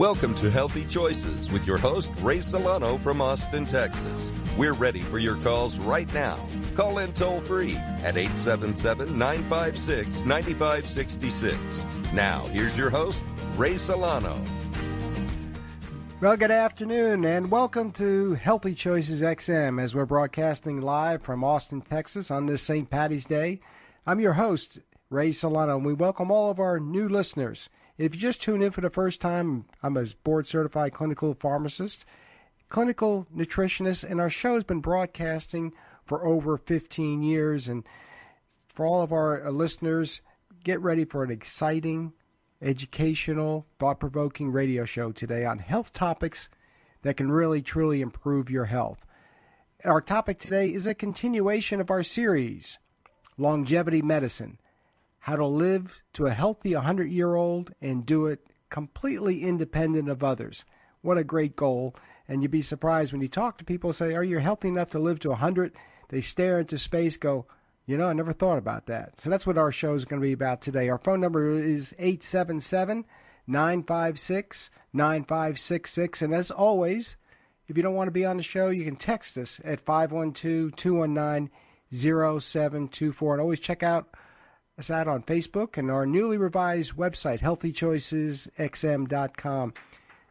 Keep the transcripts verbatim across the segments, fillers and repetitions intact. Welcome to Healthy Choices with your host, Ray Solano from Austin, Texas. We're ready for your calls right now. Call in toll free at eight seven seven, nine five six, nine five six six. Now, here's your host, Ray Solano. Well, good afternoon and welcome to Healthy Choices X M as we're broadcasting live from Austin, Texas on this Saint Patty's Day. I'm your host, Ray Solano, and we welcome all of our new listeners. If you just tuned in for the first time, I'm a board-certified clinical pharmacist, clinical nutritionist, and our show has been broadcasting for over fifteen years. And for all of our listeners, get ready for an exciting, educational, thought-provoking radio show today on health topics that can really, truly improve your health. Our topic today is a continuation of our series, Longevity Medicine. How to live to a healthy one hundred year old and do it completely independent of others. What a great goal. And you'd be surprised when you talk to people, say, are you healthy enough to live to one hundred? They stare into space, go, you know, I never thought about that. So that's what our show is going to be about today. Our phone number is eight seven seven, nine five six, nine five six six. And as always, if you don't want to be on the show, you can text us at five one two, two one nine, zero seven two four. And always check out us out on Facebook and our newly revised website, healthy choices x m dot com.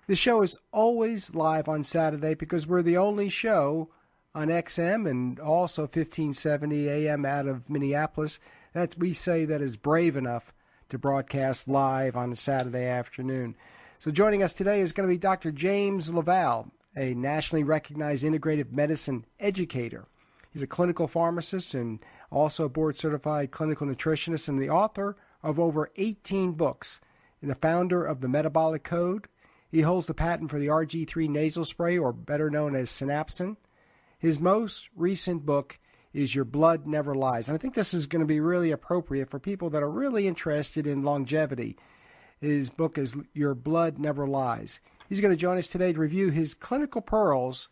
The show is always live on Saturday because we're the only show on X M and also fifteen seventy A M out of Minneapolis that we say that is brave enough to broadcast live on a Saturday afternoon. So joining us today is going to be Doctor James LaValle, a nationally recognized integrative medicine educator. He's a clinical pharmacist and also a board-certified clinical nutritionist and the author of over eighteen books and the founder of the Metabolic Code. He holds the patent for the R G three nasal spray, or better known as Synapsin. His most recent book is Your Blood Never Lies. And I think this is going to be really appropriate for people that are really interested in longevity. His book is Your Blood Never Lies. He's going to join us today to review his clinical pearls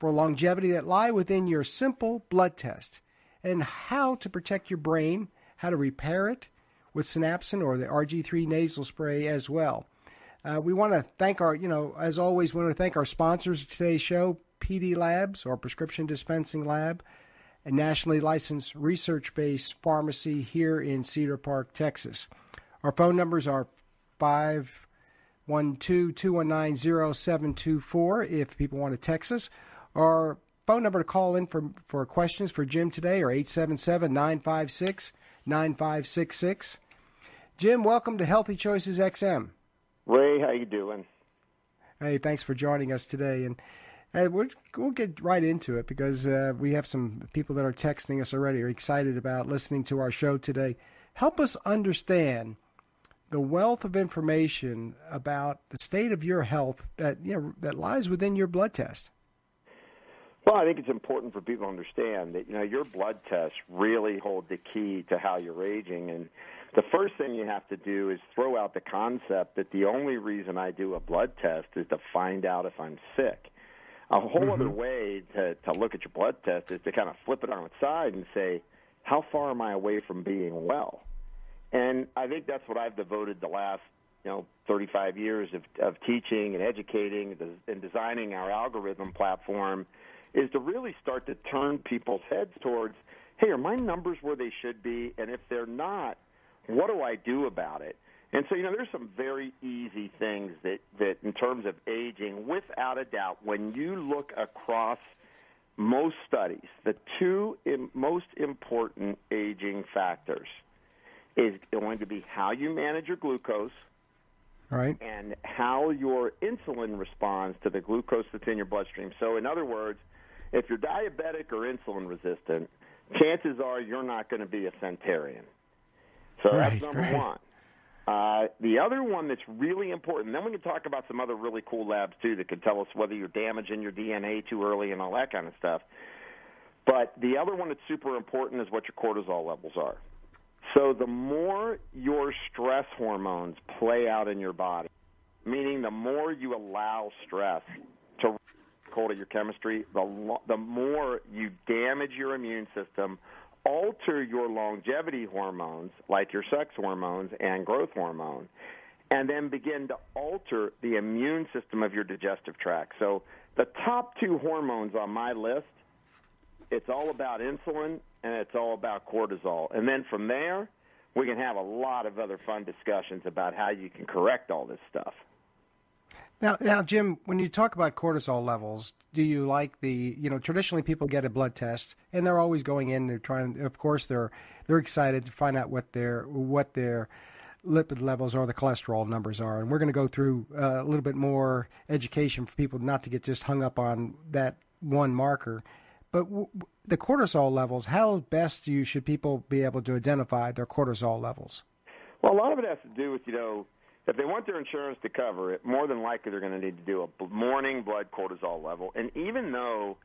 for longevity that lie within your simple blood test, and how to protect your brain, how to repair it with Synapsin or the R G three nasal spray as well. Uh, we want to thank our, you know, as always, we want to thank our sponsors of today's show, P D Labs, or Prescription Dispensing Lab, a nationally licensed research-based pharmacy here in Cedar Park, Texas. Our phone numbers are five one two, two one nine, zero seven two four if people want to text us. Our phone number to call in for, for questions for Jim today are eight seven seven, nine five six, nine five six six. Jim, welcome to Healthy Choices X M. Ray, how you doing? Hey, thanks for joining us today. And hey, we'll, we'll get right into it because uh, we have some people that are texting us already are excited about listening to our show today. Help us understand the wealth of information about the state of your health that, you know, that lies within your blood test. Well, I think it's important for people to understand that, you know, your blood tests really hold the key to how you're aging. And the first thing you have to do is throw out the concept that the only reason I do a blood test is to find out if I'm sick. A whole mm-hmm. other way to, to look at your blood test is to kind of flip it on its side and say, how far am I away from being well? And I think that's what I've devoted the last, you know, thirty-five years of, of teaching and educating and designing our algorithm platform is to really start to turn people's heads towards, hey, are my numbers where they should be? And if they're not, what do I do about it? And so, you know, there's some very easy things that, that in terms of aging, without a doubt, when you look across most studies, the two im- most important aging factors is going to be how you manage your glucose. All right. And how your insulin responds to the glucose that's in your bloodstream. So, in other words, if you're diabetic or insulin resistant, chances are you're not going to be a centenarian. So right, that's number right. one. Uh, the other one that's really important, then we can talk about some other really cool labs, too, that can tell us whether you're damaging your D N A too early and all that kind of stuff. But the other one that's super important is what your cortisol levels are. So the more your stress hormones play out in your body, meaning the more you allow stress to hold at your chemistry, the lo- the more you damage your immune system, alter your longevity hormones like your sex hormones and growth hormone, and then begin to alter the immune system of your digestive tract. So the top two hormones on my list, it's all about insulin and it's all about cortisol. And then from there, we can have a lot of other fun discussions about how you can correct all this stuff. Now, now, Jim, when you talk about cortisol levels, do you like the, you know, traditionally people get a blood test and they're always going in, they're trying, of course, they're they're excited to find out what their what their lipid levels are, the cholesterol numbers are. And we're going to go through uh, a little bit more education for people not to get just hung up on that one marker. But w- the cortisol levels, how best do you, should people be able to identify their cortisol levels? Well, a lot of it has to do with, you know, if they want their insurance to cover it, more than likely they're going to need to do a morning blood cortisol level. And even though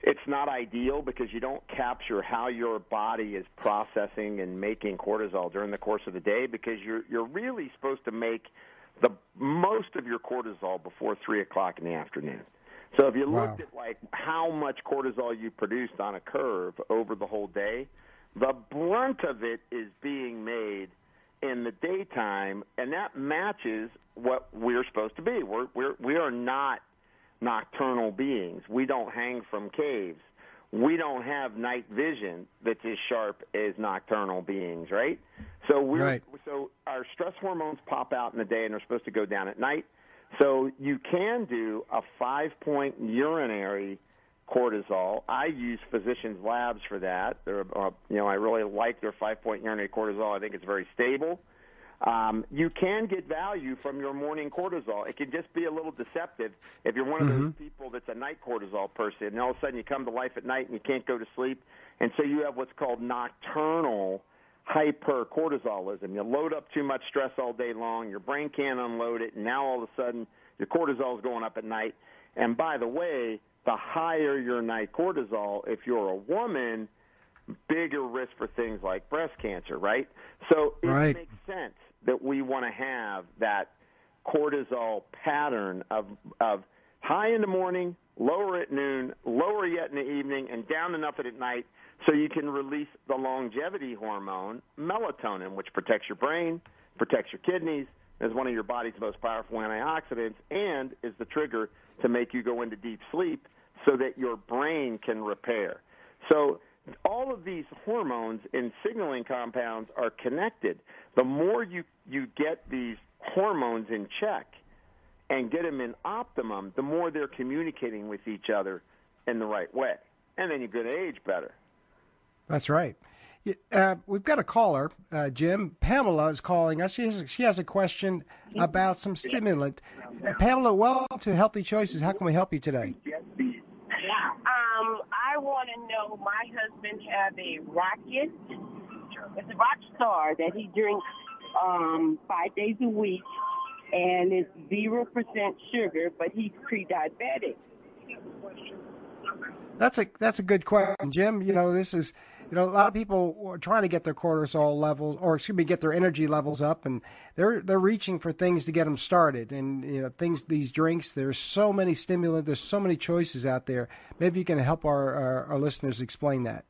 it's not ideal because you don't capture how your body is processing and making cortisol during the course of the day, because you're you're really supposed to make the most of your cortisol before three o'clock in the afternoon. So if you looked wow. at like how much cortisol you produced on a curve over the whole day, the brunt of it is being made in the daytime, and that matches what we're supposed to be. We're, we're, we are not nocturnal beings. We don't hang from caves. We don't have night vision that's as sharp as nocturnal beings, right? So we're right. So our stress hormones pop out in the day, and they're supposed to go down at night. So you can do a five-point urinary cortisol. I use Physicians Labs for that. They're, uh, you know, I really like their five-point urinary cortisol. I think it's very stable. Um, you can get value from your morning cortisol. It can just be a little deceptive if you're one of mm-hmm. those people that's a night cortisol person, and all of a sudden you come to life at night and you can't go to sleep, and so you have what's called nocturnal hypercortisolism. You load up too much stress all day long, your brain can't unload it, and now all of a sudden your cortisol is going up at night. And by the way, the higher your night cortisol, if you're a woman, bigger risk for things like breast cancer, right? So it right. makes sense that we want to have that cortisol pattern of of high in the morning, lower at noon, lower yet in the evening, and down enough at night so you can release the longevity hormone, melatonin, which protects your brain, protects your kidneys, is one of your body's most powerful antioxidants, and is the trigger to make you go into deep sleep so that your brain can repair. So all of these hormones and signaling compounds are connected. The more you, you get these hormones in check and get them in optimum, the more they're communicating with each other in the right way. And then you're going to age better. That's right. Uh, we've got a caller, uh, Jim. Pamela is calling us. She has, she has a question about some stimulant. Uh, Pamela, welcome to Healthy Choices. How can we help you today? Um, I want to know, my husband has a rocket. It's a rock star that he drinks um, five days a week, and it's zero percent sugar, but he's pre-diabetic. That's a, that's a good question, Jim. You know, this is... You know, a lot of people are trying to get their cortisol levels, or excuse me, get their energy levels up, and they're they're reaching for things to get them started. And you know, things, these drinks. There's so many stimulants. There's so many choices out there. Maybe you can help our, our, our listeners explain that.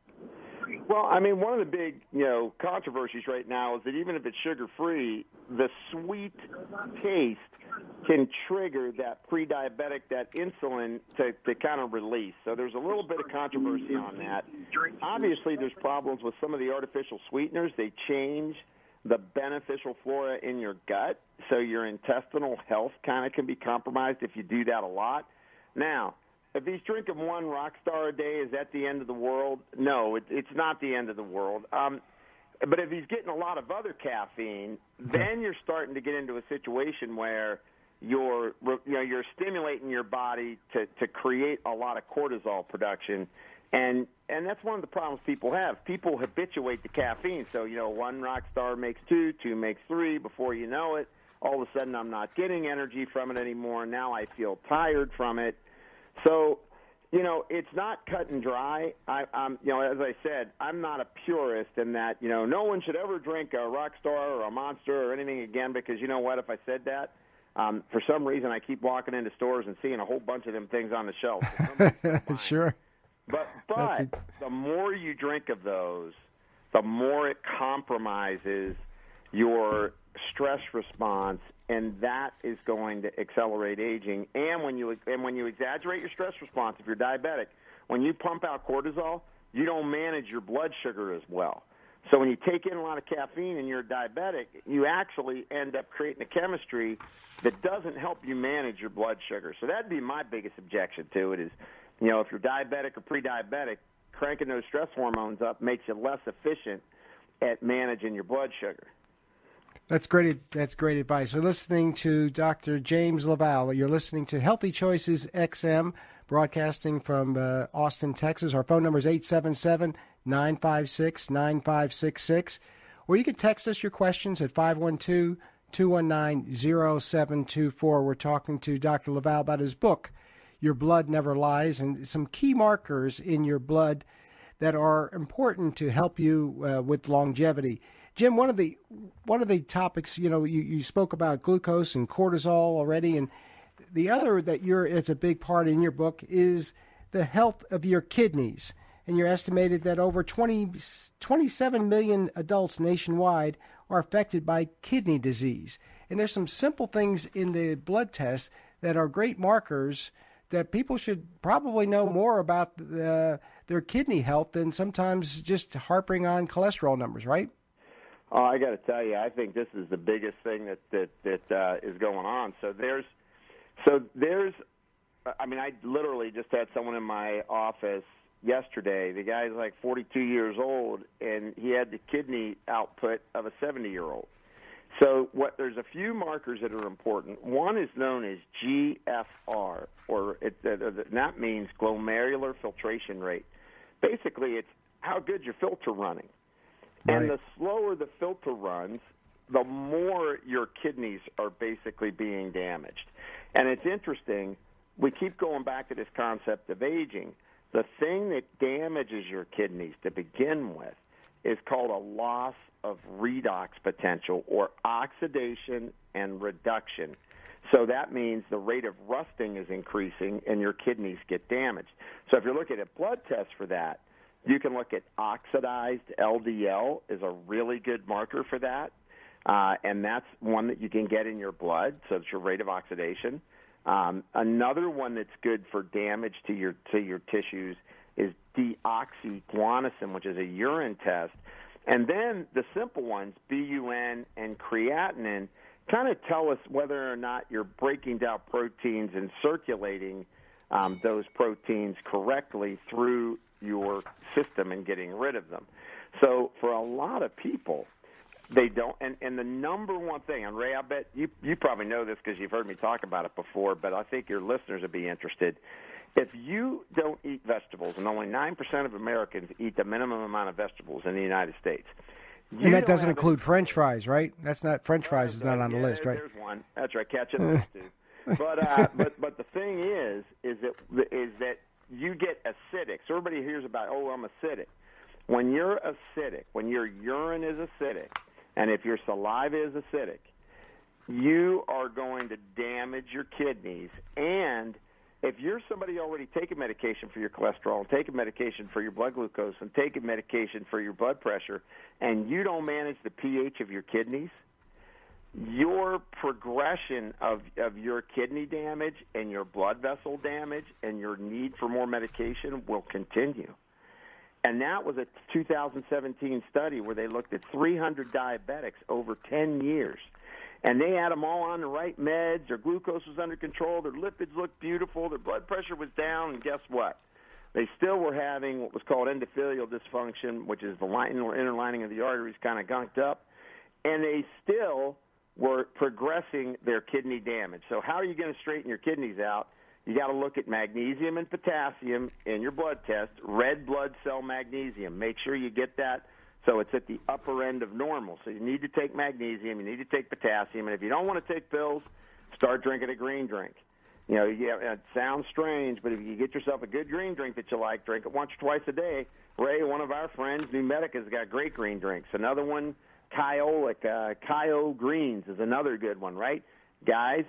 Well, I mean, one of the big you know controversies right now is that even if it's sugar free, the sweet taste can trigger that pre-diabetic, that insulin to, to kind of release. So there's a little bit of controversy on that. Obviously, there's problems with some of the artificial sweeteners. They change the beneficial flora in your gut, so your intestinal health kind of can be compromised if you do that a lot. Now, if he's drinking one rock star a day, is that the end of the world? No, it, it's not the end of the world. Um, but if he's getting a lot of other caffeine, then you're starting to get into a situation where you're you know you're stimulating your body to, to create a lot of cortisol production, and and that's one of the problems people have. People habituate to caffeine, so you know one rock star makes two, two makes three. Before you know it, all of a sudden I'm not getting energy from it anymore. Now I feel tired from it. So, you know, it's not cut and dry. I, I'm, you know, as I said, I'm not a purist in that, you know, no one should ever drink a rock star or a monster or anything again, because you know what, if I said that, um, for some reason I keep walking into stores and seeing a whole bunch of them things on the shelf. Sure. But, but the more you drink of those, the more it compromises your stress response, and that is going to accelerate aging. And when you and when you exaggerate your stress response, if you're diabetic, when you pump out cortisol, you don't manage your blood sugar as well. So when you take in a lot of caffeine and you're diabetic, you actually end up creating a chemistry that doesn't help you manage your blood sugar. So that'd be my biggest objection to it is, you know, if you're diabetic or pre-diabetic, cranking those stress hormones up makes you less efficient at managing your blood sugar. That's great. That's great advice. You're listening to Doctor James LaValle. You're listening to Healthy Choices X M, broadcasting from uh, Austin, Texas. Our phone number is eight seven seven, nine five six, nine five six six. Or you can text us your questions at five one two, two one nine, zero seven two four. We're talking to Doctor LaValle about his book, Your Blood Never Lies, and some key markers in your blood that are important to help you uh, with longevity. Jim, one of the one of the topics, you know, you, you spoke about glucose and cortisol already, and the other that you're it's a big part in your book is the health of your kidneys. And you're estimated that over twenty, twenty-seven million adults nationwide are affected by kidney disease. And there's some simple things in the blood test that are great markers that people should probably know more about the, their kidney health than sometimes just harping on cholesterol numbers, right? Oh, I got to tell you, I think this is the biggest thing that that that uh, is going on. So there's, so there's, I mean, I literally just had someone in my office yesterday. The guy's like forty-two years old, and he had the kidney output of a seventy-year-old. So what? There's a few markers that are important. One is known as G F R, or it, that means glomerular filtration rate. Basically, it's how good your filter running. Right. And the slower the filter runs, the more your kidneys are basically being damaged. And it's interesting, we keep going back to this concept of aging. The thing that damages your kidneys to begin with is called a loss of redox potential, or oxidation and reduction. So that means the rate of rusting is increasing and your kidneys get damaged. So if you're looking at blood tests for that, you can look at oxidized L D L is a really good marker for that, uh, and that's one that you can get in your blood, so it's your rate of oxidation. Um, another one that's good for damage to your to your tissues is deoxyguanosine, which is a urine test. And then the simple ones, B U N and creatinine, kind of tell us whether or not you're breaking down proteins and circulating um, those proteins correctly through your system and getting rid of them. So for a lot of people, they don't. And, and the number one thing, and Ray, I bet you, you probably know this because you've heard me talk about it before, but I think your listeners would be interested. If you don't eat vegetables, and only nine percent of Americans eat the minimum amount of vegetables in the United States. And that doesn't include a, French fries, right? That's not, French fries is not on yeah, the list, there, right? There's one. That's right, catching those two. But, uh, but, but the thing is, is that, is that, you get acidic. So everybody hears about, oh, I'm acidic. When you're acidic, when your urine is acidic, and if your saliva is acidic, you are going to damage your kidneys. And if you're somebody already taking medication for your cholesterol, and taking medication for your blood glucose, and taking medication for your blood pressure, and you don't manage the pH of your kidneys, your progression of, of your kidney damage and your blood vessel damage and your need for more medication will continue. And that was a two thousand seventeen study where they looked at three hundred diabetics over ten years. And they had them all on the right meds. Their glucose was under control. Their lipids looked beautiful. Their blood pressure was down. And guess what? They still were having what was called endothelial dysfunction, which is the lining or inner lining of the arteries kind of gunked up. And they still were progressing their kidney damage. So how are you going to straighten your kidneys out? You got to look at magnesium and potassium in your blood test, red blood cell magnesium. Make sure you get that so it's at the upper end of normal. So you need to take magnesium, you need to take potassium, and if you don't want to take pills, start drinking a green drink. You know, you have, it sounds strange, but if you get yourself a good green drink that you like, drink it once or twice a day. Ray, one of our friends, New Medica, has got great green drinks. Another one, Kyolic, uh, Kyogreens is another good one, right? Guys,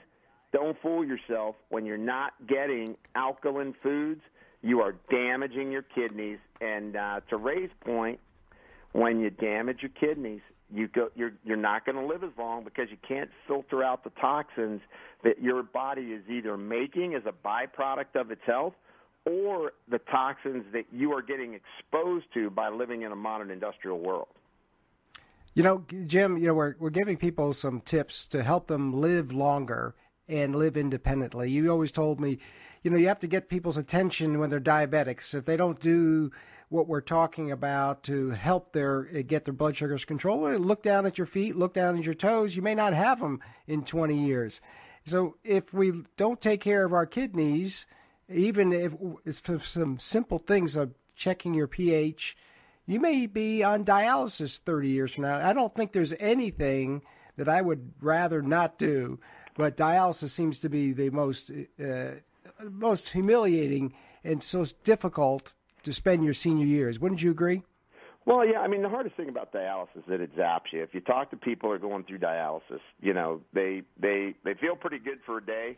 don't fool yourself. When you're not getting alkaline foods, you are damaging your kidneys. And uh, to Ray's point, when you damage your kidneys, you go, you're you're not going to live as long because you can't filter out the toxins that your body is either making as a byproduct of its health or the toxins that you are getting exposed to by living in a modern industrial world. You know, Jim, you know, we're we're giving people some tips to help them live longer and live independently. You always told me, you know, you have to get people's attention when they're diabetics. If they don't do what we're talking about to help their get their blood sugars controlled, look down at your feet, look down at your toes. You may not have them in twenty years. So if we don't take care of our kidneys, even if it's for some simple things of checking your pH, you may be on dialysis thirty years from now. I don't think there's anything that I would rather not do, but dialysis seems to be the most uh, most humiliating and so difficult to spend your senior years. Wouldn't you agree? Well, yeah. I mean, the hardest thing about dialysis is that it zaps you. If you talk to people who are going through dialysis, you know, they they, they feel pretty good for a day,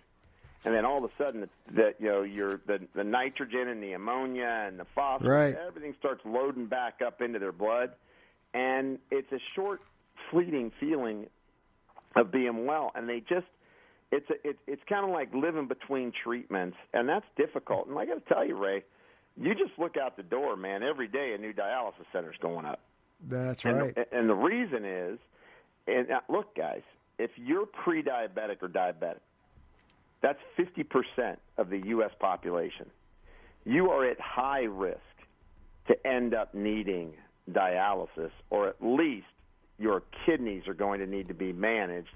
and then all of a sudden, that you know, your the, the nitrogen and the ammonia and the phosphorus, right, everything starts loading back up into their blood, and it's a short, fleeting feeling of being well, and they just. It's a, it, it's kind of like living between treatments, and that's difficult. And I got to tell you, Ray, you just look out the door, man. Every day a new dialysis center's going up. That's and right. The, and the reason is, and look, guys, if you're pre-diabetic or diabetic, that's fifty percent of the U S population. You are at high risk to end up needing dialysis, or at least your kidneys are going to need to be managed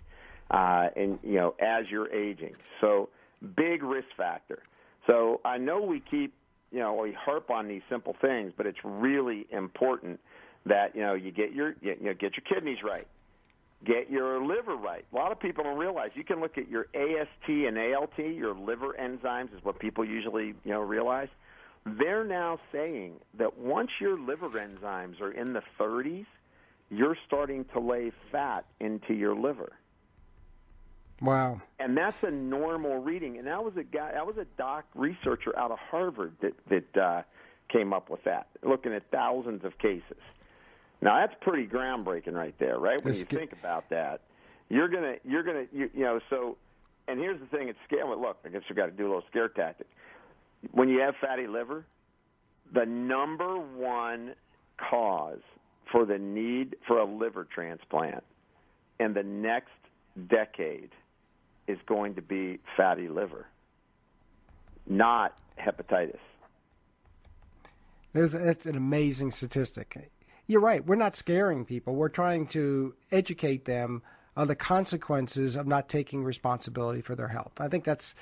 Uh, and, you know, as you're aging. So big risk factor. So I know we keep, you know, we harp on these simple things, but it's really important that, you know, you get your, you know, get your kidneys right, get your liver right. A lot of people don't realize you can look at your A S T and A L T, your liver enzymes is what people usually, you know, realize. They're now saying that once your liver enzymes are in the thirties, you're starting to lay fat into your liver. Wow. And that's a normal reading. And that was a guy, that was a doc researcher out of Harvard that, that uh, came up with that, looking at thousands of cases. Now, that's pretty groundbreaking right there, right? When that's you good. Think about that, you're going to, you're going to, you, you know, so, and here's the thing, it's scale. Look, I guess you've got to do a little scare tactic. When you have fatty liver, the number one cause for the need for a liver transplant in the next decade is going to be fatty liver, not hepatitis. There's, that's an amazing statistic. You're right. We're not scaring people. We're trying to educate them on the consequences of not taking responsibility for their health. I think that's,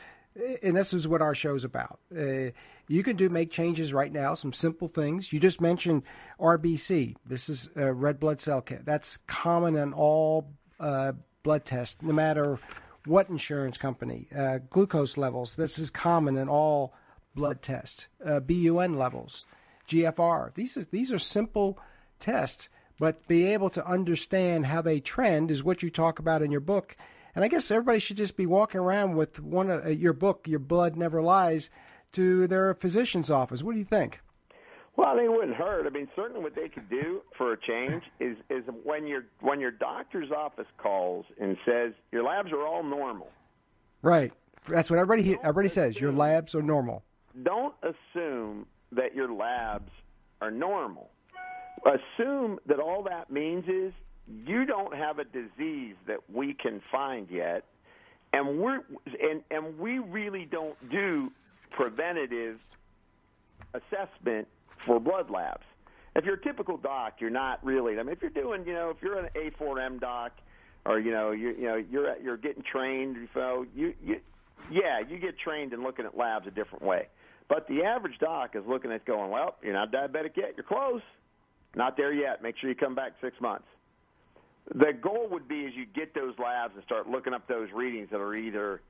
and this is what our show's about. Uh, you can do make changes right now, some simple things. You just mentioned R B C. This is a red blood cell count. That's common in all uh, blood test, no matter what insurance company. Uh, glucose levels, this is common in all blood tests. Uh, B U N levels, G F R. These are, these are simple tests, but be able to understand how they trend is what you talk about in your book. And I guess everybody should just be walking around with one of uh, your book, Your Blood Never Lies, to their physician's office. What do you think? Well, they wouldn't hurt. I mean, certainly what they could do for a change is, is when your when your doctor's office calls and says your labs are all normal. Right. That's what everybody don't everybody assume, says. Your labs are normal. Don't assume that your labs are normal. Assume that all that means is you don't have a disease that we can find yet, and we're and and we really don't do preventative assessment for blood labs. If you're a typical doc, you're not really. I mean, if you're doing, you know, if you're an A four M doc, or you know, you you know, you're you're getting trained. So you, you, yeah, you get trained in looking at labs a different way. But the average doc is looking at going, well, you're not diabetic yet. You're close, not there yet. Make sure you come back six months. The goal would be is you get those labs and start looking up those readings that are either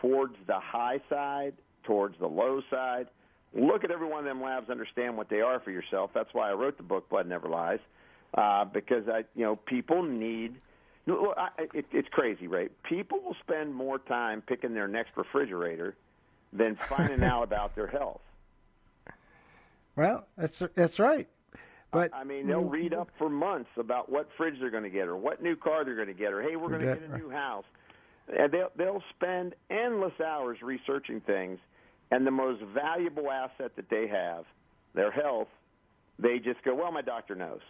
towards the high side, towards the low side. Look at every one of them labs, understand what they are for yourself. That's why I wrote the book, Blood Never Lies, uh, because I, you know, people need. Look, I, it, it's crazy, right? People will spend more time picking their next refrigerator than finding out about their health. Well, that's that's right. But I mean, they'll read up for months about what fridge they're going to get or what new car they're going to get or, hey, we're going to get a new house. And they'll, they'll spend endless hours researching things, and the most valuable asset that they have, their health, they just go, well, my doctor knows.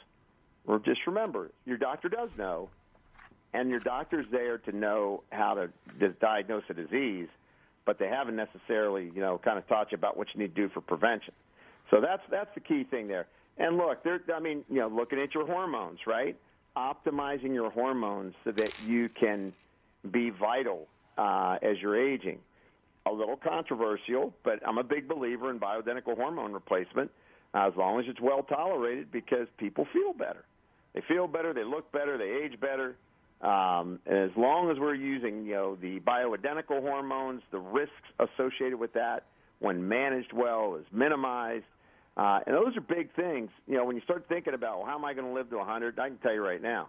Well, just remember, your doctor does know, and your doctor's there to know how to diagnose a disease, but they haven't necessarily, you know, kind of taught you about what you need to do for prevention. So that's that's the key thing there. And look, there, I mean, you know, looking at your hormones, right? Optimizing your hormones so that you can be vital uh, as you're aging. A little controversial, but I'm a big believer in bioidentical hormone replacement uh, as long as it's well tolerated, because people feel better. They feel better, they look better, they age better. Um, as long as we're using, you know, the bioidentical hormones, the risks associated with that, when managed well, is minimized. Uh, and those are big things. You know, when you start thinking about, well, how am I going to live to one hundred, I can tell you right now,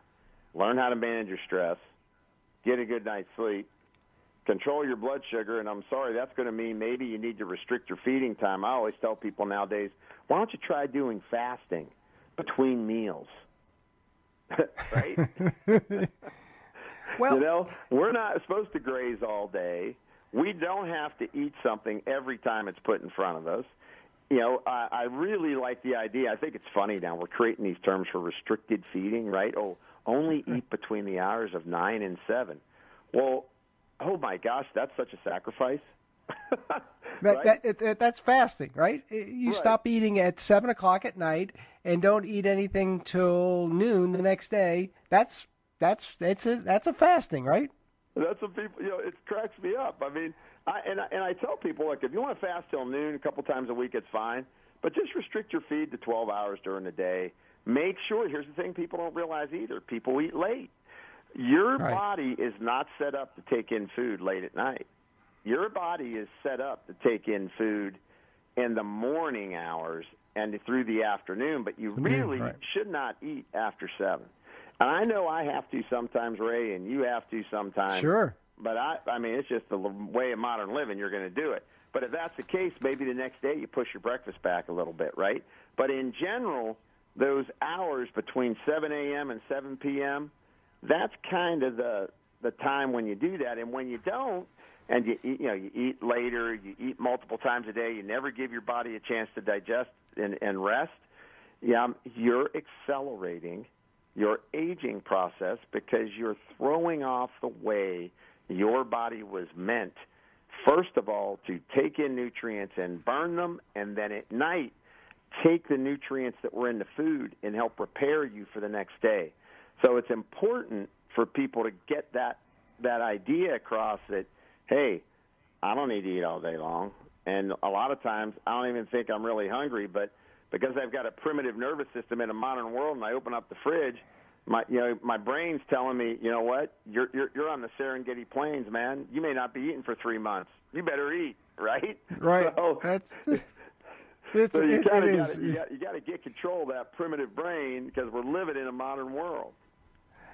learn how to manage your stress, get a good night's sleep, control your blood sugar, and I'm sorry, that's going to mean maybe you need to restrict your feeding time. I always tell people nowadays, why don't you try doing fasting between meals? Right? Well, you know, we're not supposed to graze all day. We don't have to eat something every time it's put in front of us. You know, I, I really like the idea. I think it's funny now. We're creating these terms for restricted feeding, right? Oh, only eat between the hours of nine and seven. Well, oh, my gosh, that's such a sacrifice. Right? that, that, that, that's fasting, right? You right. Stop eating at seven o'clock at night and don't eat anything till noon the next day. That's that's that's a, that's a fasting, right? That's what people, you know, it cracks me up. I mean, I and, I and I tell people, look, if you want to fast till noon a couple times a week, it's fine. But just restrict your feed to twelve hours during the day. Make sure, here's the thing people don't realize either, people eat late. Your right. body is not set up to take in food late at night. Your body is set up to take in food in the morning hours and through the afternoon, but you really right. should not eat after seven. And I know I have to sometimes, Ray, and you have to sometimes. Sure. But, I I mean, it's just the way of modern living. You're going to do it. But if that's the case, maybe the next day you push your breakfast back a little bit, right? But in general, those hours between seven a.m. and seven p.m., that's kind of the the time when you do that. And when you don't, and you eat, you know, you eat later, you eat multiple times a day, you never give your body a chance to digest and, and rest, yeah, you're accelerating your aging process because you're throwing off the way your body was meant, first of all, to take in nutrients and burn them, and then at night take the nutrients that were in the food and help prepare you for the next day. So it's important for people to get that that idea across that, hey, I don't need to eat all day long. And a lot of times I don't even think I'm really hungry, but because I've got a primitive nervous system in a modern world, and I open up the fridge, my you know my brain's telling me, you know what, you're you're, you're on the Serengeti Plains, man. You may not be eating for three months. You better eat, right? Right. So, That's it's, so you it, gotta, it is. Gotta, you got you got to get control of that primitive brain because we're living in a modern world.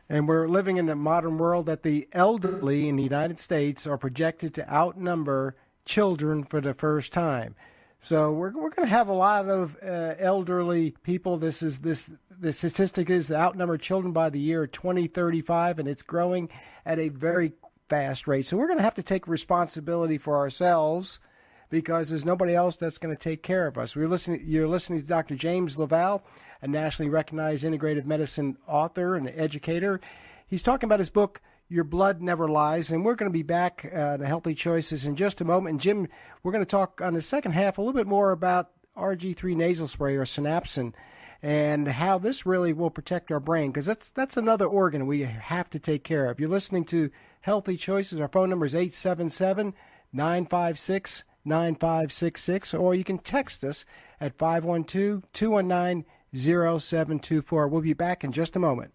And we're living in a modern world that the elderly in the United States are projected to outnumber children for the first time. So we're we're going to have a lot of uh, elderly people. This is this the statistic is outnumber children by the year twenty thirty-five, and it's growing at a very fast rate. So we're going to have to take responsibility for ourselves because there's nobody else that's going to take care of us. We're listening. You're listening to Doctor James LaValle, a nationally recognized integrative medicine author and educator. He's talking about his book, Your Blood Never Lies, and we're going to be back uh, to Healthy Choices in just a moment. And, Jim, we're going to talk on the second half a little bit more about R G three nasal spray or Synapsin and how this really will protect our brain, because that's, that's another organ we have to take care of. You're listening to Healthy Choices. Our phone number is eight seven seven, nine five six, nine five six six, or you can text us at five one two, two one nine, zero seven two four. We'll be back in just a moment.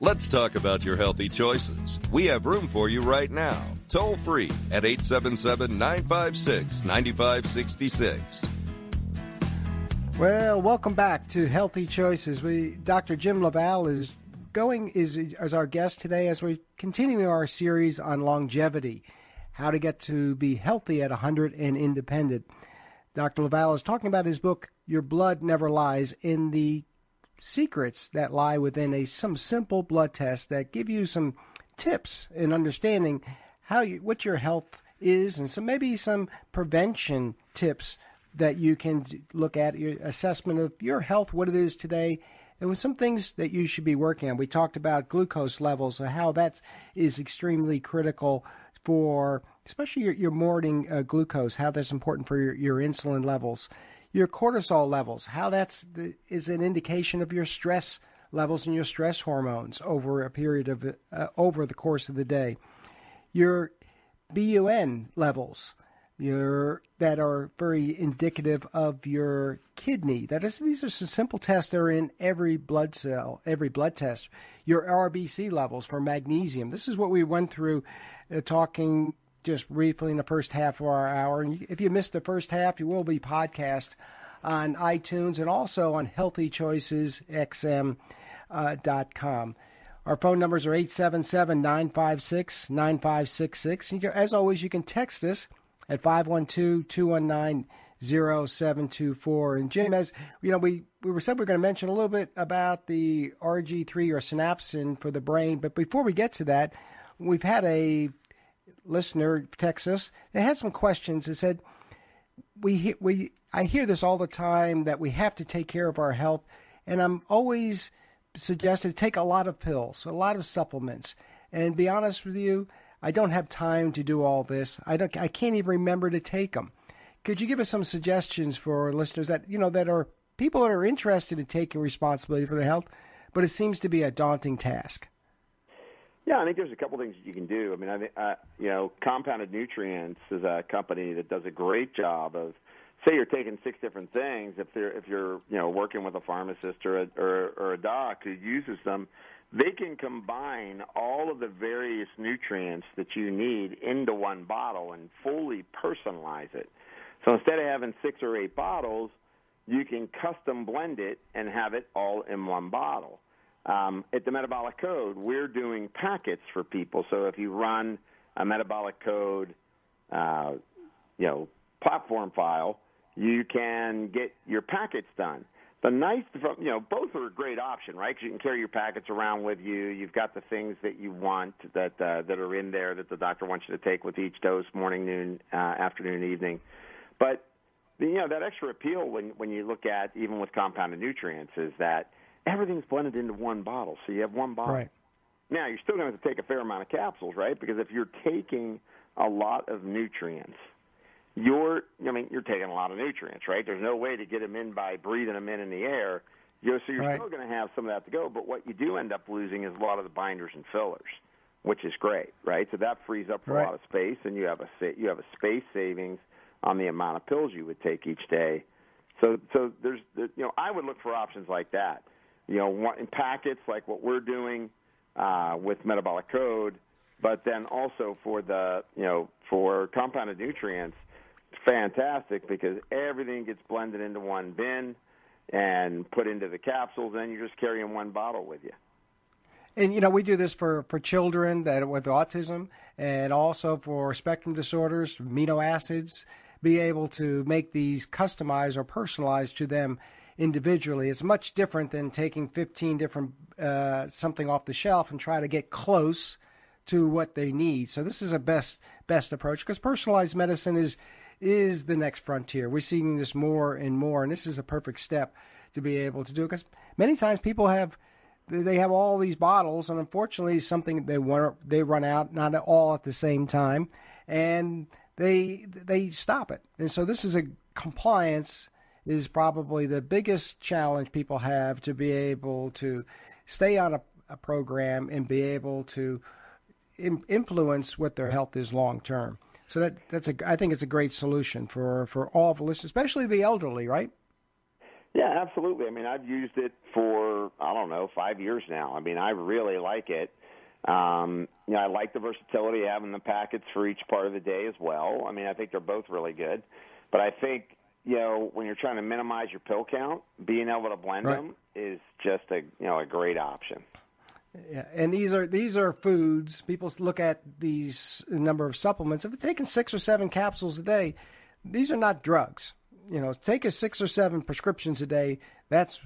Let's talk about your healthy choices. We have room for you right now. Toll free at eight seven seven, nine five six, nine five six six. Well, welcome back to Healthy Choices. We, Doctor Jim LaValle is going is as our guest today as we continue our series on longevity, how to get to be healthy at one hundred and independent. Doctor LaValle is talking about his book, Your Blood Never Lies, in the secrets that lie within a some simple blood test that give you some tips in understanding how you, what your health is, and so maybe some prevention tips that you can look at, your assessment of your health, what it is today, and with some things that you should be working on. We talked about glucose levels and how that is extremely critical for, especially your, your morning uh, glucose, how that's important for your, your insulin levels, your cortisol levels, how that's the, is an indication of your stress levels and your stress hormones over a period of, uh, over the course of the day, your B U N levels, your that are very indicative of your kidney. That is, these are some simple tests that are in every blood cell, every blood test. Your R B C levels for magnesium. This is what we went through, uh, talking just briefly in the first half of our hour. And if you missed the first half, you will be podcast on iTunes and also on healthy choices x m dot com. Our phone numbers are eight seven seven, nine five six, nine five six six. And as always, you can text us at five one two, two one nine, zero seven two four. And Jim, as you know, we, we were said we were going to mention a little bit about the R G three or synapsin for the brain. But before we get to that, we've had a listener text us. They had some questions. They said, "We we I hear this all the time that we have to take care of our health, and I'm always suggested to take a lot of pills, a lot of supplements. And to be honest with you, I don't have time to do all this. I don't. I can't even remember to take them." Could you give us some suggestions for listeners that you know that are people that are interested in taking responsibility for their health, but it seems to be a daunting task? Yeah, I think there's a couple things that you can do. I mean, I think uh, you know, Compounded Nutrients is a company that does a great job of. Say you're taking six different things. If they're if you're you know working with a pharmacist or a, or, or a doc who uses them. They can combine all of the various nutrients that you need into one bottle and fully personalize it. So instead of having six or eight bottles, you can custom blend it and have it all in one bottle. Um, at the Metabolic Code, we're doing packets for people. So if you run a Metabolic Code, uh, you know, platform file, you can get your packets done. The nice, you know, both are a great option, right? Because you can carry your packets around with you. You've got the things that you want that uh, that are in there that the doctor wants you to take with each dose, morning, noon, uh, afternoon, evening. But, the, you know, that extra appeal when, when you look at, even with Compounded Nutrients, is that everything's blended into one bottle. So you have one bottle. Right. Now, you're still going to have to take a fair amount of capsules, right? Because if you're taking a lot of nutrients, You're, I mean, you're taking a lot of nutrients, right? There's no way to get them in by breathing them in in the air. You're, so you're right. Still going to have some of that to go. But what you do end up losing is a lot of the binders and fillers, which is great, right? So that frees up right. a lot of space, and you have a you have a space savings on the amount of pills you would take each day. So, so there's, you know, I would look for options like that, you know, in packets like what we're doing uh, with Metabolic Code, but then also for the, you know, for Compounded Nutrients. Fantastic, because everything gets blended into one bin and put into the capsules, and you're just carrying one bottle with you. And, you know, we do this for, for children that with autism and also for spectrum disorders, amino acids, be able to make these customized or personalized to them individually. It's much different than taking fifteen different uh, something off the shelf and try to get close to what they need. So this is a best best approach because personalized medicine is is the next frontier. We're seeing this more and more, and this is a perfect step to be able to do it because many times people have, they have all these bottles, and unfortunately something they want, they run out, not all at the same time, and they they stop it. And so this is a compliance is probably the biggest challenge people have to be able to stay on a, a program and be able to in, influence what their health is long term. So that that's a I think it's a great solution for, for all of us, especially the elderly, right? Yeah, absolutely. I mean, I've used it for, I don't know, five years now. I mean, I really like it. Um, you know, I like the versatility of having the packets for each part of the day as well. I mean, I think they're both really good. But I think, you know, when you're trying to minimize your pill count, being able to blend right. them is just a, you know, a great option. Yeah, and these are these are foods. People look at these number of supplements. If they're taking six or seven capsules a day, these are not drugs. You know, take a six or seven prescriptions a day. That's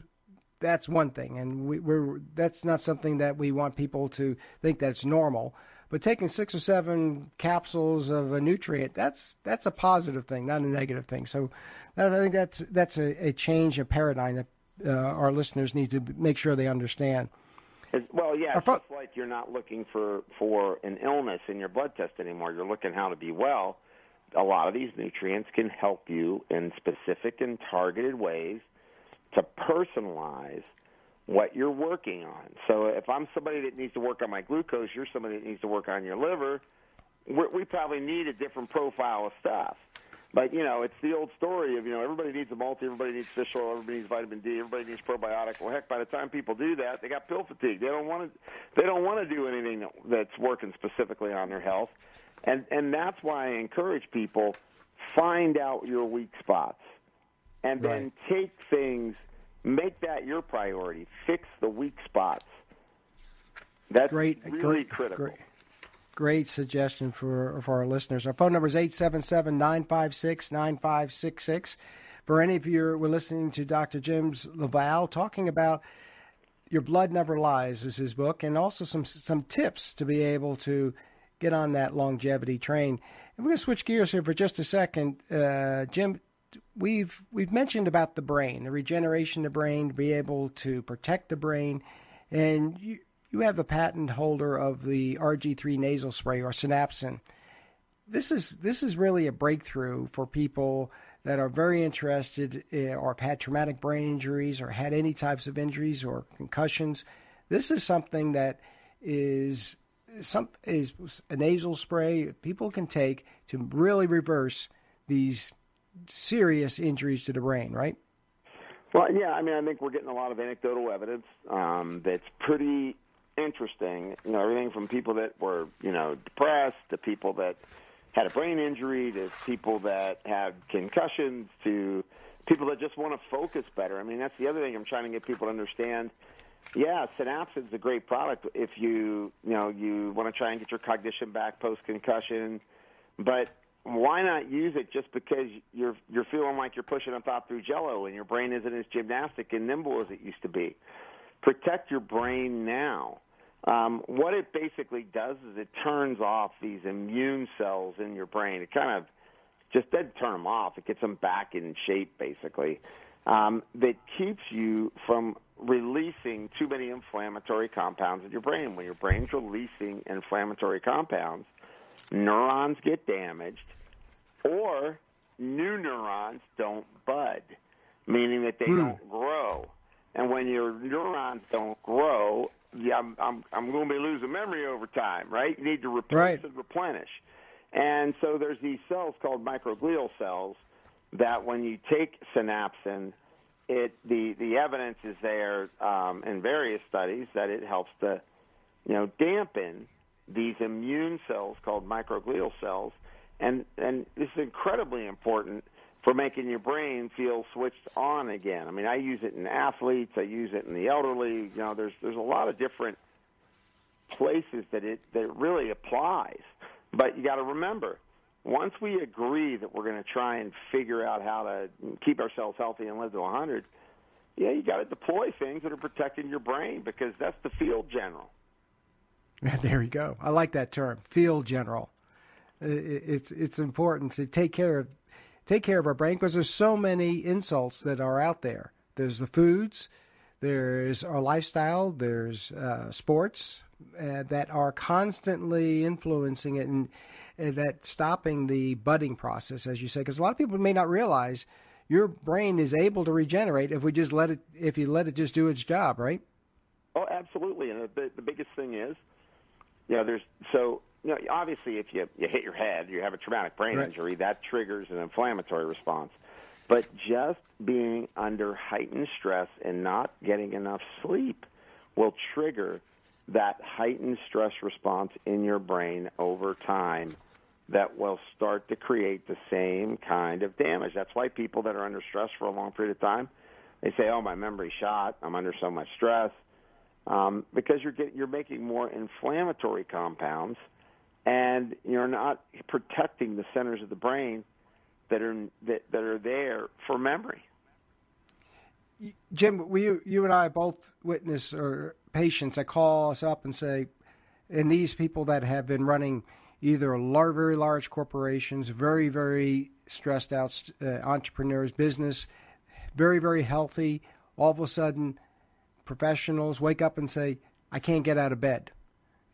that's one thing, and we, we're that's not something that we want people to think that's normal. But taking six or seven capsules of a nutrient, that's that's a positive thing, not a negative thing. So I think that's that's a, a change of paradigm that uh, our listeners need to make sure they understand. Well, yeah, it's just like you're not looking for, for an illness in your blood test anymore. You're looking how to be well. A lot of these nutrients can help you in specific and targeted ways to personalize what you're working on. So if I'm somebody that needs to work on my glucose, you're somebody that needs to work on your liver, we're, we probably need a different profile of stuff. But, you know, it's the old story of, you know, everybody needs a multi, everybody needs fish oil, everybody needs vitamin D, everybody needs probiotic. Well, heck, by the time people do that, they got pill fatigue. They don't want to they don't want to do anything that's working specifically on their health. And and that's why I encourage people, find out your weak spots and then right. take things, make that your priority. Fix the weak spots. That's great, really great, critical. Great. Great suggestion for, for our listeners. Our phone number is eight seven seven, nine five six, nine five six six. For any of you who are listening to Doctor James LaValle talking about Your Blood Never Lies is his book, and also some some tips to be able to get on that longevity train. And we're going to switch gears here for just a second. Uh, Jim, we've we've mentioned about the brain, the regeneration of the brain, to be able to protect the brain, and you You have the patent holder of the R G three nasal spray, or Synapsin. This is this is really a breakthrough for people that are very interested in, or have had traumatic brain injuries or had any types of injuries or concussions. This is something that is some is a nasal spray people can take to really reverse these serious injuries to the brain, right? Well, yeah, I mean, I think we're getting a lot of anecdotal evidence um, that's pretty interesting, you know, everything from people that were, you know, depressed to people that had a brain injury to people that had concussions to people that just want to focus better. I mean, that's the other thing I'm trying to get people to understand. Yeah, Synapsin's a great product if you, you know, you want to try and get your cognition back post-concussion, but why not use it just because you're you're feeling like you're pushing a top through jello and your brain isn't as gymnastic and nimble as it used to be? Protect your brain now. Um, what it basically does is it turns off these immune cells in your brain. It kind of just doesn't turn them off. It gets them back in shape, basically, um, that keeps you from releasing too many inflammatory compounds in your brain. When your brain's releasing inflammatory compounds, neurons get damaged or new neurons don't bud, meaning that they hmm. don't grow. And when your neurons don't grow, yeah, I'm, I'm, I'm going to be losing memory over time, right? You need to replace right. and replenish. And so there's these cells called microglial cells that when you take Synapsin, it the, the evidence is there um, in various studies that it helps to, you know, dampen these immune cells called microglial cells. And, and this is incredibly important for making your brain feel switched on again. I mean, I use it in athletes. I use it in the elderly. You know, there's there's a lot of different places that it, that it really applies. But you got to remember, once we agree that we're going to try and figure out how to keep ourselves healthy and live to one hundred, yeah, you got to deploy things that are protecting your brain because that's the field general. There you go. I like that term, field general. It's, it's important to take care of Take care of our brain because there's so many insults that are out there. There's the foods, there's our lifestyle, there's uh, sports uh, that are constantly influencing it and uh, that stopping the budding process, as you say, because a lot of people may not realize your brain is able to regenerate if we just let it. If you let it just do its job, right? Oh, absolutely. And the, the biggest thing is, you know, there's so. You know, obviously, if you, you hit your head, you have a traumatic brain right. injury, that triggers an inflammatory response. But just being under heightened stress and not getting enough sleep will trigger that heightened stress response in your brain over time that will start to create the same kind of damage. That's why people that are under stress for a long period of time, they say, oh, my memory shot, I'm under so much stress, um, because you're getting, you're making more inflammatory compounds, and you're not protecting the centers of the brain that are that, that are there for memory. Jim, we, you, you and I both witness or patients that call us up and say, and these people that have been running either large, very large corporations, very, very stressed out uh, entrepreneurs, business, very, very healthy, all of a sudden professionals wake up and say, I can't get out of bed.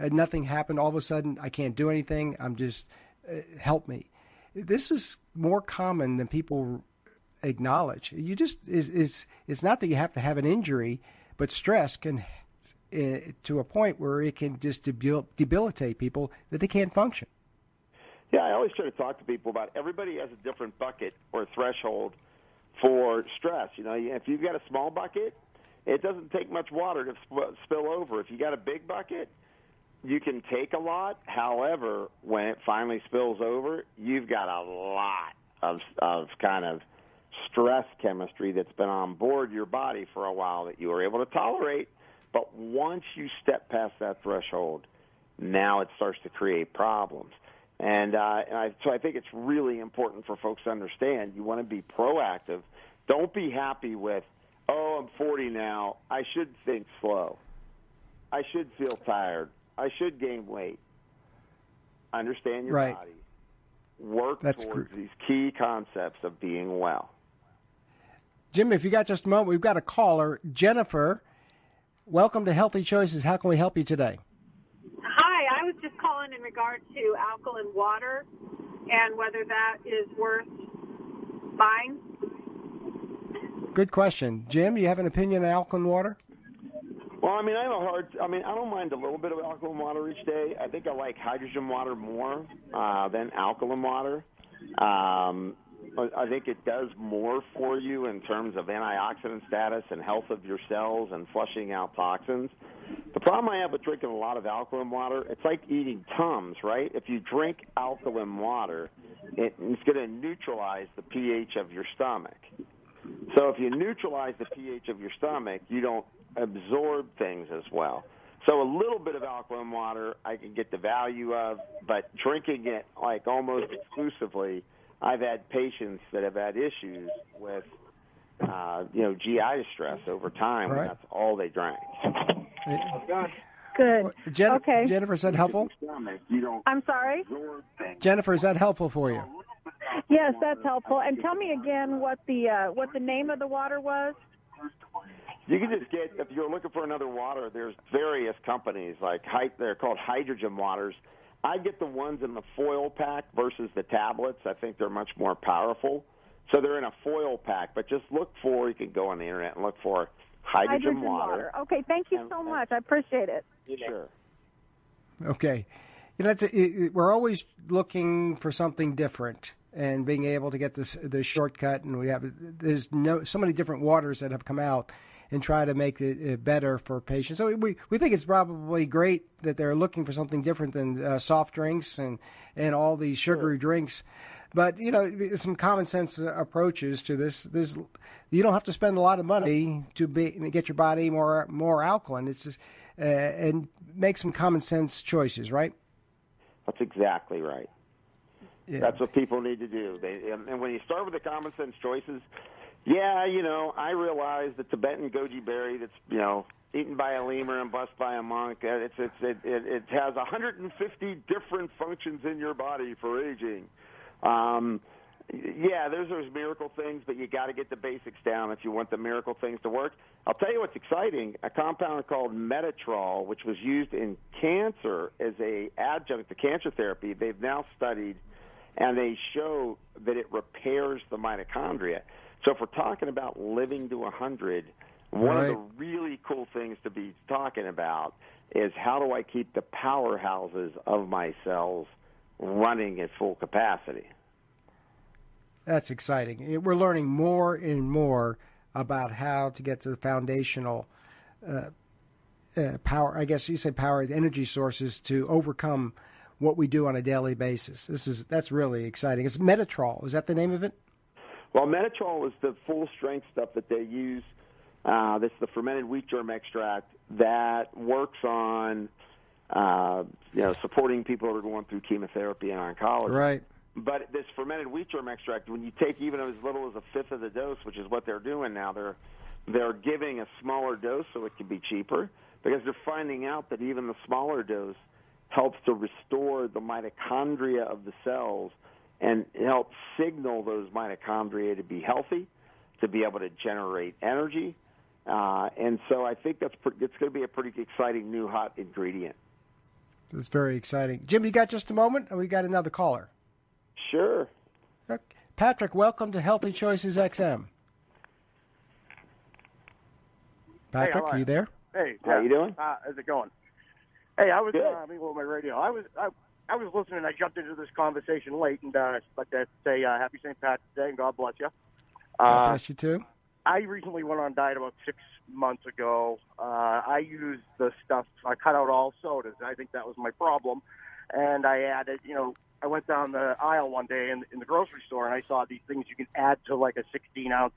And nothing happened. All of a sudden, I can't do anything. I'm just, uh, help me. This is more common than people acknowledge. You just, is is it's not that you have to have an injury, but stress can, uh, to a point where it can just debil- debilitate people that they can't function. Yeah, I always try to talk to people about everybody has a different bucket or threshold for stress. You know, if you've got a small bucket, it doesn't take much water to sp- spill over. If you got a big bucket, you can take a lot. However, when it finally spills over, you've got a lot of of kind of stress chemistry that's been on board your body for a while that you were able to tolerate. But once you step past that threshold, now it starts to create problems. And, uh, and I, so I think it's really important for folks to understand you want to be proactive. Don't be happy with, oh, I'm forty now. I should think slow. I should feel tired. I should gain weight. Understand your right. body. Work That's towards cr- these key concepts of being well. Jim, if you got just a moment, we've got a caller. Jennifer, welcome to Healthy Choices. How can we help you today? Hi, I was just calling in regard to alkaline water and whether that is worth buying. Good question. Jim, you have an opinion on alkaline water? Well, I mean, I have a hard. I mean, I don't mind a little bit of alkaline water each day. I think I like hydrogen water more uh, than alkaline water. Um, I think it does more for you in terms of antioxidant status and health of your cells and flushing out toxins. The problem I have with drinking a lot of alkaline water, it's like eating Tums, right? If you drink alkaline water, it, it's going to neutralize the pH of your stomach. So if you neutralize the pH of your stomach, you don't absorb things as well. So a little bit of alkaline water I can get the value of, but drinking it like almost exclusively, I've had patients that have had issues with, uh, you know, G I distress over time. Right. When that's all they drank. Good. Good. Jen- okay. Jennifer, is that helpful? I'm sorry? Jennifer, is that helpful for you? Yes, that's helpful. And tell me again what the uh, what the name of the water was. You can just get, if you're looking for another water, there's various companies, like they're called hydrogen waters. I get the ones in the foil pack versus the tablets. I think they're much more powerful. So they're in a foil pack, but just look for, you can go on the internet and look for hydrogen, hydrogen water. water. Okay, thank you and, so much. I appreciate it. Sure. Okay. You know, it's a, it, we're always looking for something different and being able to get this, this shortcut. And we have, there's no, so many different waters that have come out and try to make it better for patients. So we, we think it's probably great that they're looking for something different than uh, soft drinks and, and all these sugary sure. drinks. But, you know, some common sense approaches to this. There's, you don't have to spend a lot of money to be, get your body more more alkaline. It's just, uh, and make some common sense choices, right? That's exactly right. Yeah. That's what people need to do. They, and when you start with the common sense choices, yeah, you know, I realize the Tibetan goji berry that's, you know, eaten by a lemur and blessed by a monk, it's, it's, it, it, it has one hundred fifty different functions in your body for aging. Um, yeah, there's those miracle things, but you got to get the basics down if you want the miracle things to work. I'll tell you what's exciting, a compound called Metatrol, which was used in cancer as an adjunct to cancer therapy, they've now studied, and they show that it repairs the mitochondria. So if we're talking about living to one hundred, one right. of the really cool things to be talking about is how do I keep the powerhouses of my cells running at full capacity? That's exciting. It, we're learning more and more about how to get to the foundational uh, uh, power, I guess you say power, energy sources to overcome what we do on a daily basis. This is That's really exciting. It's Metatrol. Is that the name of it? Well, Metatrol is the full-strength stuff that they use. Uh, this is the fermented wheat germ extract that works on uh, you know, supporting people who are going through chemotherapy and oncology. Right. But this fermented wheat germ extract, when you take even as little as a fifth of the dose, which is what they're doing now, they're they're giving a smaller dose so it can be cheaper, because they're finding out that even the smaller dose helps to restore the mitochondria of the cells and help signal those mitochondria to be healthy, to be able to generate energy. Uh, and so I think that's pre- it's going to be a pretty exciting new hot ingredient. That's very exciting. Jim, you got just a moment, and we got another caller. Sure. Patrick, welcome to Healthy Choices X M. Patrick, hey, are, are you there? Hey, how yeah. you doing? Uh, how's it going? Hey, I was uh, with my radio. I was I, I was listening. I jumped into this conversation late, and uh, I'd like to say uh, happy Saint Patrick's Day, and God bless you. God bless uh, you too. I recently went on diet about six months ago. Uh, I used the stuff. I cut out all sodas. I think that was my problem, and I added, you know. I went down the aisle one day in, in the grocery store, and I saw these things you can add to, like, a sixteen-ounce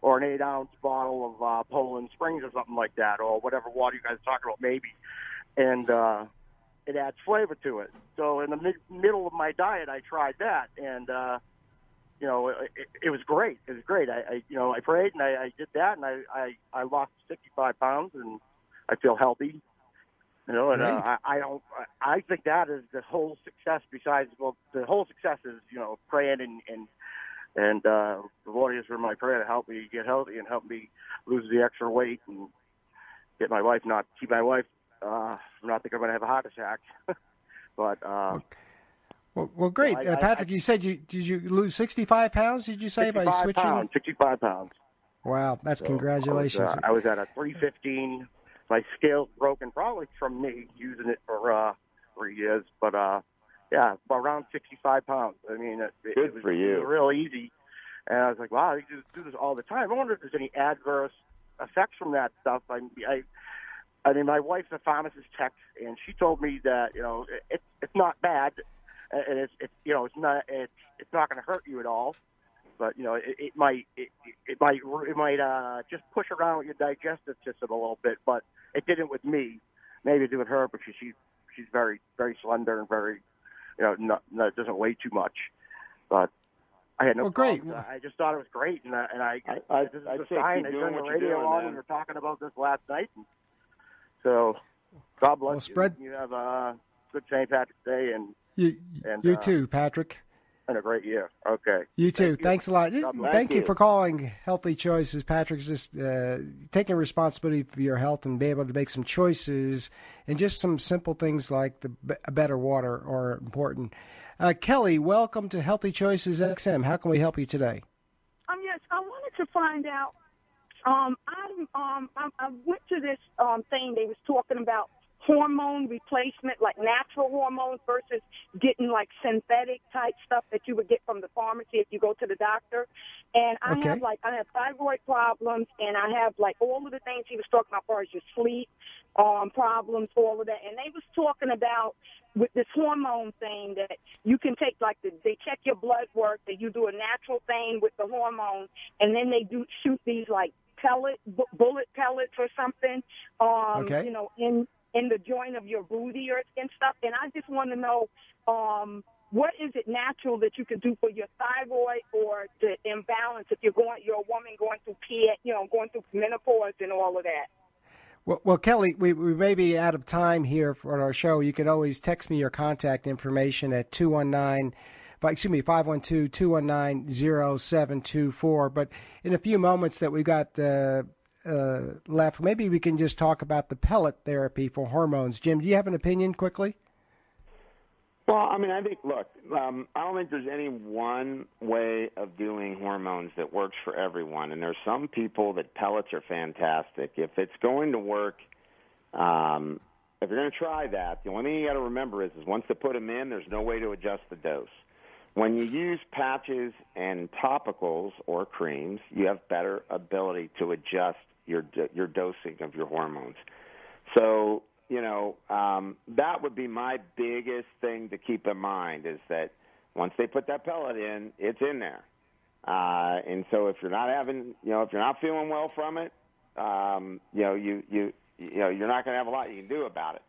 or an eight-ounce bottle of uh, Poland Springs or something like that, or whatever water you guys are talking about, maybe. And uh, it adds flavor to it. So in the mid- middle of my diet, I tried that, and, uh, you know, it, it, it was great. It was great. I, I you know, I prayed, and I, I did that, and I, I, I lost sixty-five pounds, and I feel healthy. You know, and uh, I, I don't. I think that is the whole success. Besides, well, the whole success is, you know, praying and and and uh, the Lord is for my prayer to help me get healthy and help me lose the extra weight and get my wife not keep my wife. Uh, I'm not thinking I'm going to have a heart attack, but. Uh, okay. Well, well, great, I, uh, Patrick. I, I, you said you did you lose sixty-five pounds? Did you say by switching? Pounds, sixty-five pounds. Wow, that's so, congratulations! I was, uh, I was at a three fifteen. My scale's broken, probably from me using it for uh, three years. But, uh, yeah, around sixty-five pounds. I mean, it, it, Good was, for you. It was real easy. And I was like, wow, you do this all the time. I wonder if there's any adverse effects from that stuff. I, I, I mean, my wife's a pharmacist tech, and she told me that, you know, it, it's not bad. And, it's it, you know, it's not it's, it's not going to hurt you at all. But, you know, it, it might it, it might it might uh, just push around with your digestive system a little bit. But it didn't with me. Maybe it did with her, because she she's very very slender and very, you know, not, not, doesn't weigh too much. But I had no well, problem. Great. I just thought it was great, and I and I I, I, this is I, a sign. I turned the radio doing, on, man. And we were talking about this last night. And so God bless well, spread. you. You have a good Saint Patrick's Day, and you, and, you uh, too, Patrick. And a great year. Okay. You too. Thank Thanks you. a lot. Thank, Thank you. you for calling Healthy Choices. Patrick's just uh, taking responsibility for your health and being able to make some choices, and just some simple things like the b- better water are important. Uh, Kelly, welcome to Healthy Choices X M. How can we help you today? Um, yes, I wanted to find out. Um, I um I, I went to this um thing they was talking about. Hormone replacement, like natural hormones versus getting like synthetic type stuff that you would get from the pharmacy if you go to the doctor. And I okay. have like, I have thyroid problems, and I have like all of the things he was talking about as far as your sleep um, problems, all of that. And they was talking about with this hormone thing that you can take, like the, they check your blood work, that you do a natural thing with the hormone, and then they do shoot these like pellet, b- bullet pellets or something, um, okay. you know, in in the joint of your booty or and stuff. And I just want to know, um, what is it natural that you can do for your thyroid or the imbalance if you're going, you're a woman going through P, you know, going through menopause and all of that? Well, well, Kelly, we, we may be out of time here for our show. You can always text me your contact information at two one nine. Excuse me, five one two, two one nine, zero seven two four. But in a few moments that we've got, uh, Uh, left, maybe we can just talk about the pellet therapy for hormones. Jim, do you have an opinion quickly? Well, I mean, I think, look, um, I don't think there's any one way of doing hormones that works for everyone. And there's some people that pellets are fantastic. If it's going to work, um, if you're going to try that, the only thing you got to remember is, is once they put them in, there's no way to adjust the dose. When you use patches and topicals or creams, you have better ability to adjust your your dosing of your hormones. So, you know, um, that would be my biggest thing to keep in mind is that once they put that pellet in, it's in there. Uh, and so if you're not having, you know, if you're not feeling well from it, um, you know, you, you, you know, you're not going to have a lot you can do about it.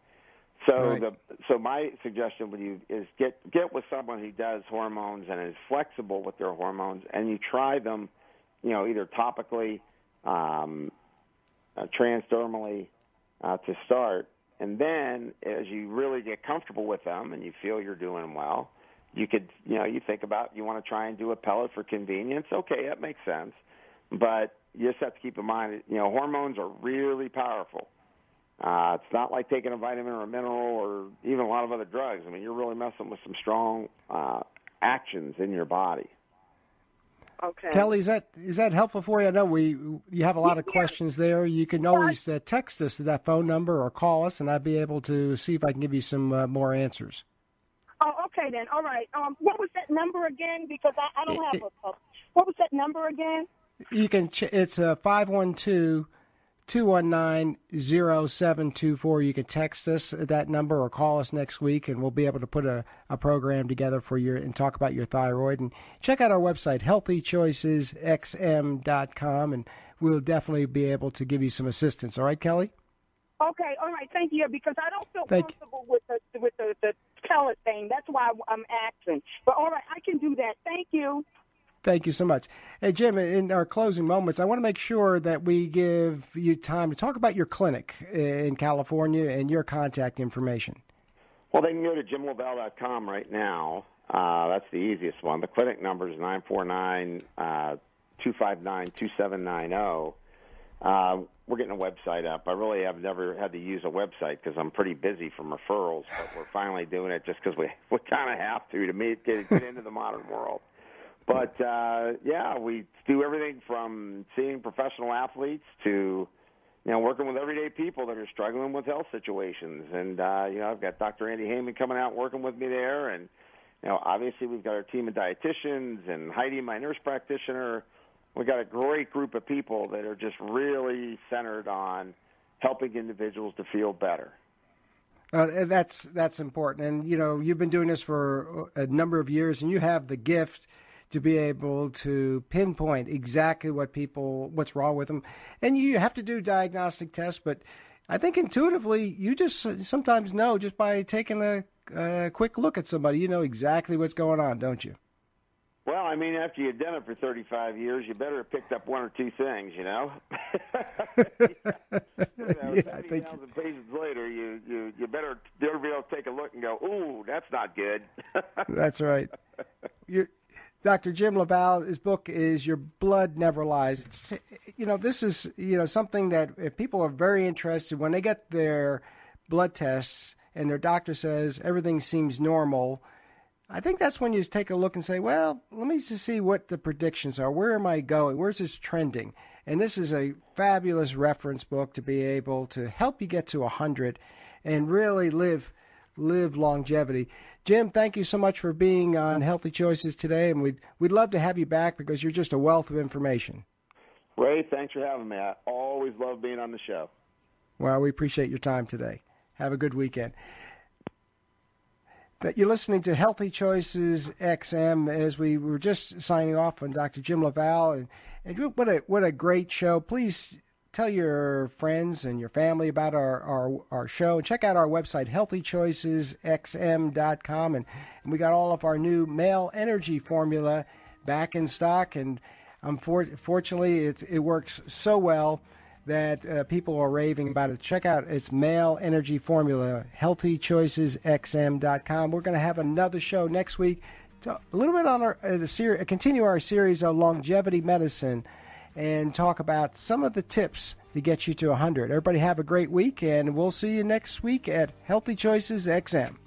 So right. the so my suggestion with you is get get with someone who does hormones and is flexible with their hormones, and you try them, you know, either topically, um, uh, transdermally uh, to start, and then as you really get comfortable with them and you feel you're doing well, you could, you know, you think about you want to try and do a pellet for convenience. Okay, that makes sense, but you just have to keep in mind, you know, hormones are really powerful. Uh, it's not like taking a vitamin or a mineral or even a lot of other drugs. I mean, you're really messing with some strong uh, actions in your body. Okay. Kelly, is that is that helpful for you? I know we you have a lot of yeah. questions there. You can always uh, text us to that phone number or call us, and I'd be able to see if I can give you some uh, more answers. Oh, okay then. All right. Um, what was that number again? Because I, I don't have a, a – what was that number again? You can ch- – it's uh, five one two two one nine, zero seven two four. You can text us at that number or call us next week, and we'll be able to put a, a program together for you and talk about your thyroid. And check out our website, healthy choices x m dot com, and we'll definitely be able to give you some assistance. All right, Kelly? Okay. All right. Thank you, because I don't feel Thank comfortable you. with the with the, the pellet thing. That's why I'm asking. But all right, I can do that. Thank you. Thank you so much. Hey, Jim, in our closing moments, I want to make sure that we give you time to talk about your clinic in California and your contact information. Well, they can go to jim lavelle dot com right now. Uh, that's the easiest one. The clinic number is nine four nine, two five nine, two seven nine zero. Uh, we're getting a website up. I really have never had to use a website because I'm pretty busy from referrals, but we're finally doing it just because we, we kind of have to to meet, get, get into the modern world. But, uh, yeah, we do everything from seeing professional athletes to, you know, working with everyday people that are struggling with health situations. And, uh, you know, I've got Doctor Andy Heyman coming out working with me there. And, you know, obviously we've got our team of dietitians and Heidi, my nurse practitioner. We've got a great group of people that are just really centered on helping individuals to feel better. Uh, that's that's important. And, you know, you've been doing this for a number of years, and you have the gift to be able to pinpoint exactly what people, what's wrong with them. And you have to do diagnostic tests, but I think intuitively you just sometimes know just by taking a, a quick look at somebody, you know exactly what's going on, don't you? Well, I mean, after you've done it for thirty-five years, you better have picked up one or two things, you know? yeah. you know yeah, I think seventy thousand pages later, you, you, you better, better be able to take a look and go, ooh, that's not good. That's right. You're, Doctor Jim LaValle, his book is Your Blood Never Lies. You know, this is, you know, something that if people are very interested, when they get their blood tests and their doctor says everything seems normal, I think that's when you take a look and say, well, let me just see what the predictions are. Where am I going? Where's this trending? And this is a fabulous reference book to be able to help you get to one hundred and really live live longevity. Jim, thank you so much for being on Healthy Choices today, and we'd we'd love to have you back because you're just a wealth of information. Ray, thanks for having me. I always love being on the show. Well, we appreciate your time today. Have a good weekend. You're listening to Healthy Choices X M as we were just signing off on Doctor Jim LaValle, and, and what a what a great show. Please tell your friends and your family about our, our, our show. Check out our website, healthy choices x m dot com. And, and we got all of our new male energy formula back in stock. And unfortunately, it's, it works so well that uh, people are raving about it. Check out its male energy formula, healthy choices x m dot com. We're going to have another show next week, to, a little bit on our uh, the ser- continue our series on longevity medicine, and talk about some of the tips to get you to one hundred. Everybody have a great week, and we'll see you next week at Healthy Choices X M.